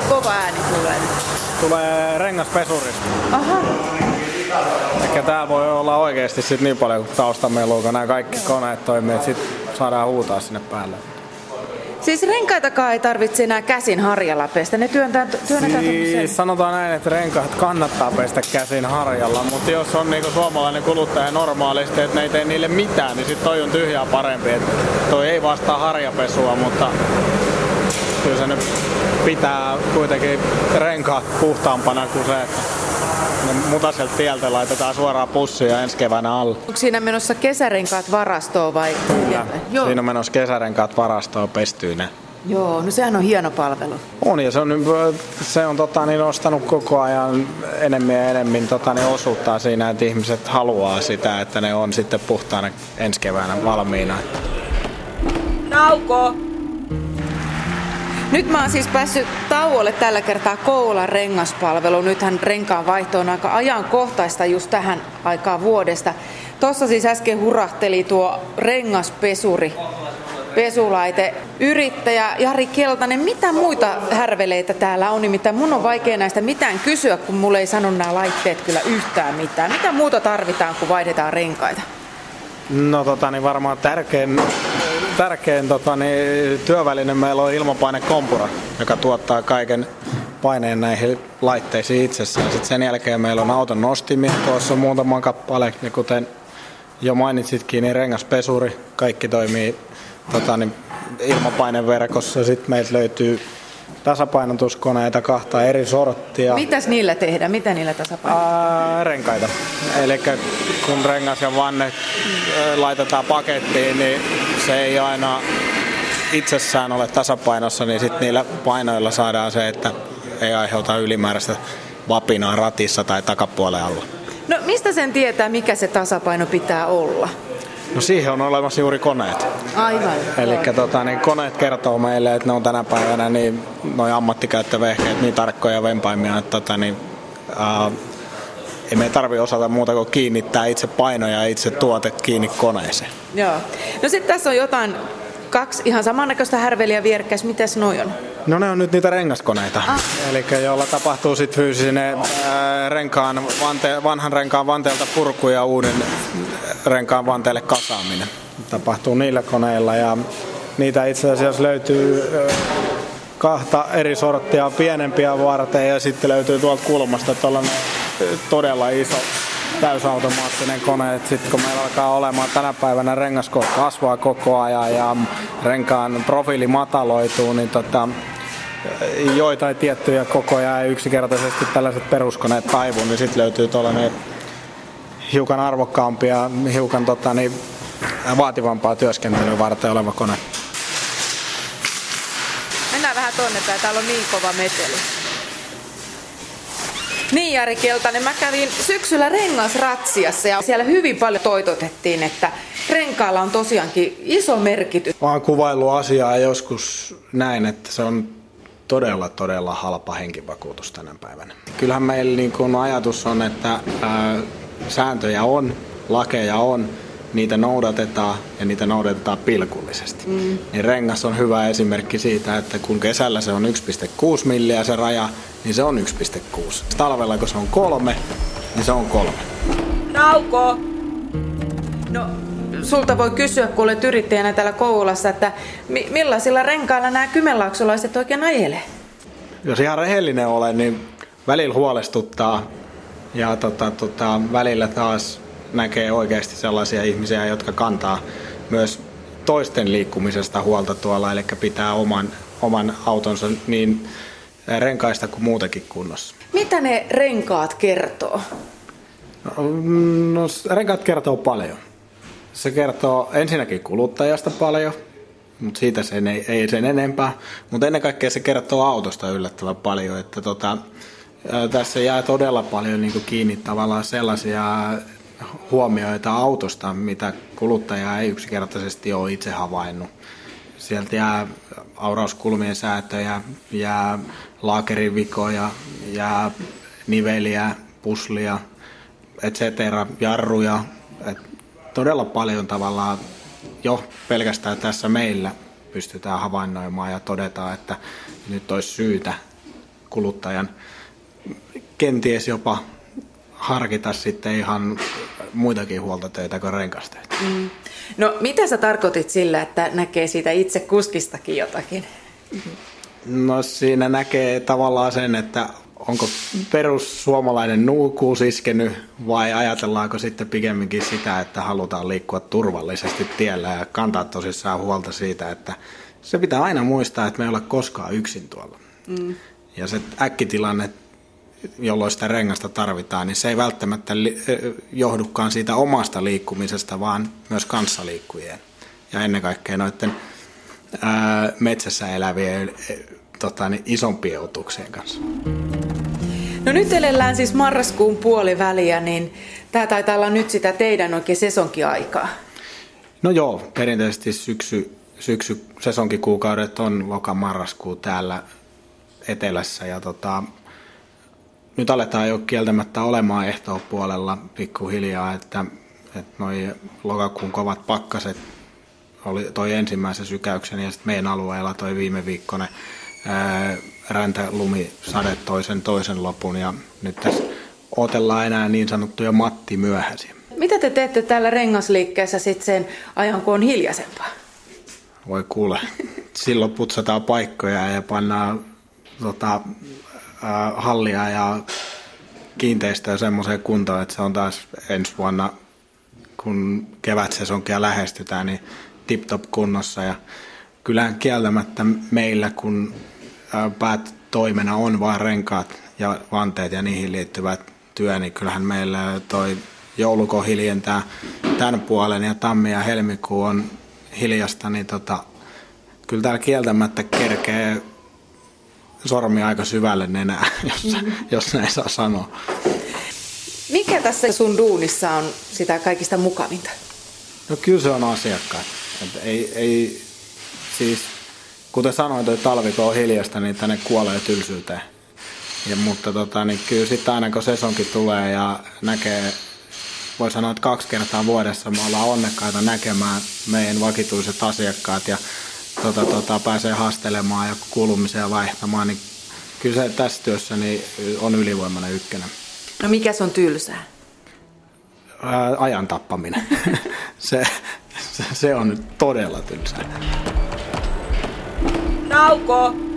semmonen kova ääni tulee? Tulee rengaspesurista. Aha. Ehkä täällä voi olla oikeesti sit niin paljon taustamelua, kun nää kaikki koneet toimii, että sit saadaan huutaa sinne päälle. Siis renkaitakaan ei tarvitse enää käsin harjalla pestä, ne työnnetään tuollaiseen? Sanotaan näin, että renkaat kannattaa pestä käsin harjalla, mutta jos on niinku suomalainen kuluttaja normaalisti, että ne ei tee niille mitään, niin sit toi on tyhjää parempi. Et toi ei vastaa harjapesua, mutta kyllä se nyt pitää kuitenkin renkaat puhtaampana kuin se, että ne mutaselta tieltä laitetaan suoraan pussiin ja ensi keväänä alle. Onko siinä menossa kesärenkaat varastoon vai? Kyllä, joo. Siinä on menossa kesärenkaat varastoon, pestyy ne. Joo, no sehän on hieno palvelu. On ja se on ostanut koko ajan enemmän ja enemmän osuuttaa siinä, että ihmiset haluaa sitä, että ne on sitten puhtaana ensi keväänä valmiina. Tauko! Nyt mä oon siis päässyt tauolle tällä kertaa Kouvolan-rengaspalveluun. Nythän renkaan vaihto on aika ajankohtaista just tähän aikaan vuodesta. Tuossa siis äsken hurahteli tuo rengaspesuri, pesulaite. Yrittäjä Jari Keltanen, mitä muita härveleitä täällä on? Nimittäin mun on vaikea näistä mitään kysyä, kun mulle ei sano nämä laitteet kyllä yhtään mitään. Mitä muuta tarvitaan, kun vaihdetaan renkaita? No varmaan tärkein työväline meillä on ilmapainekompura, joka tuottaa kaiken paineen näihin laitteisiin itsessään. Sitten sen jälkeen meillä on auton nostimia, tuossa on muutama kappale, ja kuten jo mainitsitkin, niin rengaspesuri, kaikki toimii ilmapaineverkossa. Sitten meiltä löytyy tasapainotuskoneita kahta eri sorttia. Mitäs niillä tehdään? Mitä niillä tasapainotetaan? Renkaita. Eli kun rengas ja vanne laitetaan pakettiin, niin se ei aina itsessään ole tasapainossa, niin sitten niillä painoilla saadaan se, että ei aiheuta ylimääräistä vapinaa ratissa tai takapuolen alla. No mistä sen tietää, mikä se tasapaino pitää olla? No siihen on olemassa juuri koneet. Aivan. Elikkä koneet kertoo meille, että ne on tänä päivänä niin noi ammattikäyttövehkeet niin tarkkoja vempaimia, että ei me tarvitse osata muuta kuin kiinnittää itse paino ja itse tuote kiinni koneeseen. Joo. No sit tässä on jotain, kaksi ihan samannäköistä härveliä vierekkäis. Mitäs noi on? No ne on nyt niitä rengaskoneita. Ah. Elikkä jolla tapahtuu sit fyysinen vanhan renkaan vanteelta purku ja uuden renkaan vanteelle kasaaminen. Tapahtuu niillä koneilla ja niitä itse asiassa löytyy kahta eri sorttia pienempiä varten ja sitten löytyy tuolta kulmasta tuollainen todella iso täysautomaattinen kone. Sitten kun meillä alkaa olemaan tänä päivänä rengaskoot kasvaa koko ajan ja renkaan profiili mataloituu, niin joitain tiettyjä kokoja ei yksinkertaisesti tällaiset peruskoneet taivu, niin sitten löytyy tuollainen hiukan arvokkaampia, hiukan vaativampaa työskentelyä varten oleva kone. Mennään vähän tuonne, täällä on niin kova meteli. Niin Jari Keltanen, mä kävin syksyllä rengasratsiassa ja siellä hyvin paljon toitotettiin, että renkaalla on tosiaankin iso merkitys. Mä oon kuvaillut asiaa joskus näin, että se on todella, todella halpa henkivakuutus tänä päivänä. Kyllähän meillä niin kun ajatus on, että sääntöjä on, lakeja on, niitä noudatetaan ja niitä noudatetaan pilkullisesti. Niin rengas on hyvä esimerkki siitä, että kun kesällä se on 1,6 milliä se raja, niin se on 1,6. Talvella kun se on 3, niin se on 3. Tauko! No, sulta voi kysyä, kun olet yrittäjänä täällä Kouvolassa, että millaisilla renkailla nämä kymenlaaksolaiset oikein ajelee? Jos ihan rehellinen olen, niin välillä huolestuttaa. Ja välillä taas näkee oikeasti sellaisia ihmisiä, jotka kantaa myös toisten liikkumisesta huolta tuolla, eli pitää oman autonsa niin renkaista kuin muutenkin kunnossa. Mitä ne renkaat kertoo? No, renkaat kertoo paljon. Se kertoo ensinnäkin kuluttajasta paljon, mutta siitä sen ei sen enempää. Mutta ennen kaikkea se kertoo autosta yllättävän paljon, että tässä jää todella paljon kiinni tavallaan sellaisia huomioita autosta, mitä kuluttaja ei yksinkertaisesti ole itse havainnut. Sieltä jää aurauskulmien säätöjä, jää laakerivikoja, jää niveliä, puslia, et cetera, jarruja. Et todella paljon tavallaan jo pelkästään tässä meillä pystytään havainnoimaan ja todetaan, että nyt olisi syytä kuluttajan kenties jopa harkita sitten ihan muitakin huoltotöitä kuin renkasteita. Mm. No mitä sä tarkoitit sillä, että näkee siitä itse kuskistakin jotakin? No siinä näkee tavallaan sen, että onko perussuomalainen nuukuus iskenyt vai ajatellaanko sitten pikemminkin sitä, että halutaan liikkua turvallisesti tiellä ja kantaa tosissaan huolta siitä, että se pitää aina muistaa, että me ei ole koskaan yksin tuolla. Mm. Ja se äkkitilanne, jolloin sitä rengasta tarvitaan, niin se ei välttämättä johdukaan siitä omasta liikkumisesta, vaan myös kanssaliikkujien ja ennen kaikkea noiden metsässä elävien isompien otuksien kanssa. No nyt elellään siis marraskuun puoliväliä, niin tämä taitaa olla nyt sitä teidän oikein sesonkiaikaa. No joo, perinteisesti syksy sesonkikuukaudet on loka-marraskuu täällä etelässä ja nyt aletaan jo kieltämättä olemaan ehtoopuolella pikkuhiljaa, että noi lokakuun kovat pakkaset oli toi ensimmäisen sykäyksen ja sitten meidän alueella toi viime viikkoinen räntälumisade toisen lopun ja nyt tässä odotellaan enää niin sanottuja mattimyöhäisiä. Mitä te teette täällä rengasliikkeessä sitten sen ajan, kun on hiljaisempaa? Voi kuule, silloin putsataan paikkoja ja pannaan hallia ja kiinteistöä semmoiseen kuntoon, että se on taas ensi vuonna, kun kevätsesonkia lähestytään, niin tip-top kunnossa. Ja kyllähän kieltämättä meillä, kun päätoimena on vain renkaat ja vanteet ja niihin liittyvät työ, niin kyllähän meillä toi jouluko hiljentää tämän puolen ja tammi ja helmikuu on hiljasta, niin kyllä täällä kieltämättä kerkee sormi aika syvälle nenää, jos näin saa sanoa. Mikä tässä sun duunissa on sitä kaikista mukavinta? No kyllä se on asiakkaat. Ei, siis, kuten sanoin, toi talvi kun on hiljasta, niin tänne kuolee tylsyyteen. Mutta niin kyllä sitten aina kun sesonkin tulee ja näkee, voi sanoa, että 2 kertaa vuodessa me ollaan onnekkaita näkemään meidän vakituiset asiakkaat ja pääsee haastelemaan ja kuulumisia vaihtamaan, niin kyllä se tässä työssä niin on ylivoimainen ykkönen. No mikä se on tylsää? Ajan tappaminen. se on nyt todella tylsää. Tauko!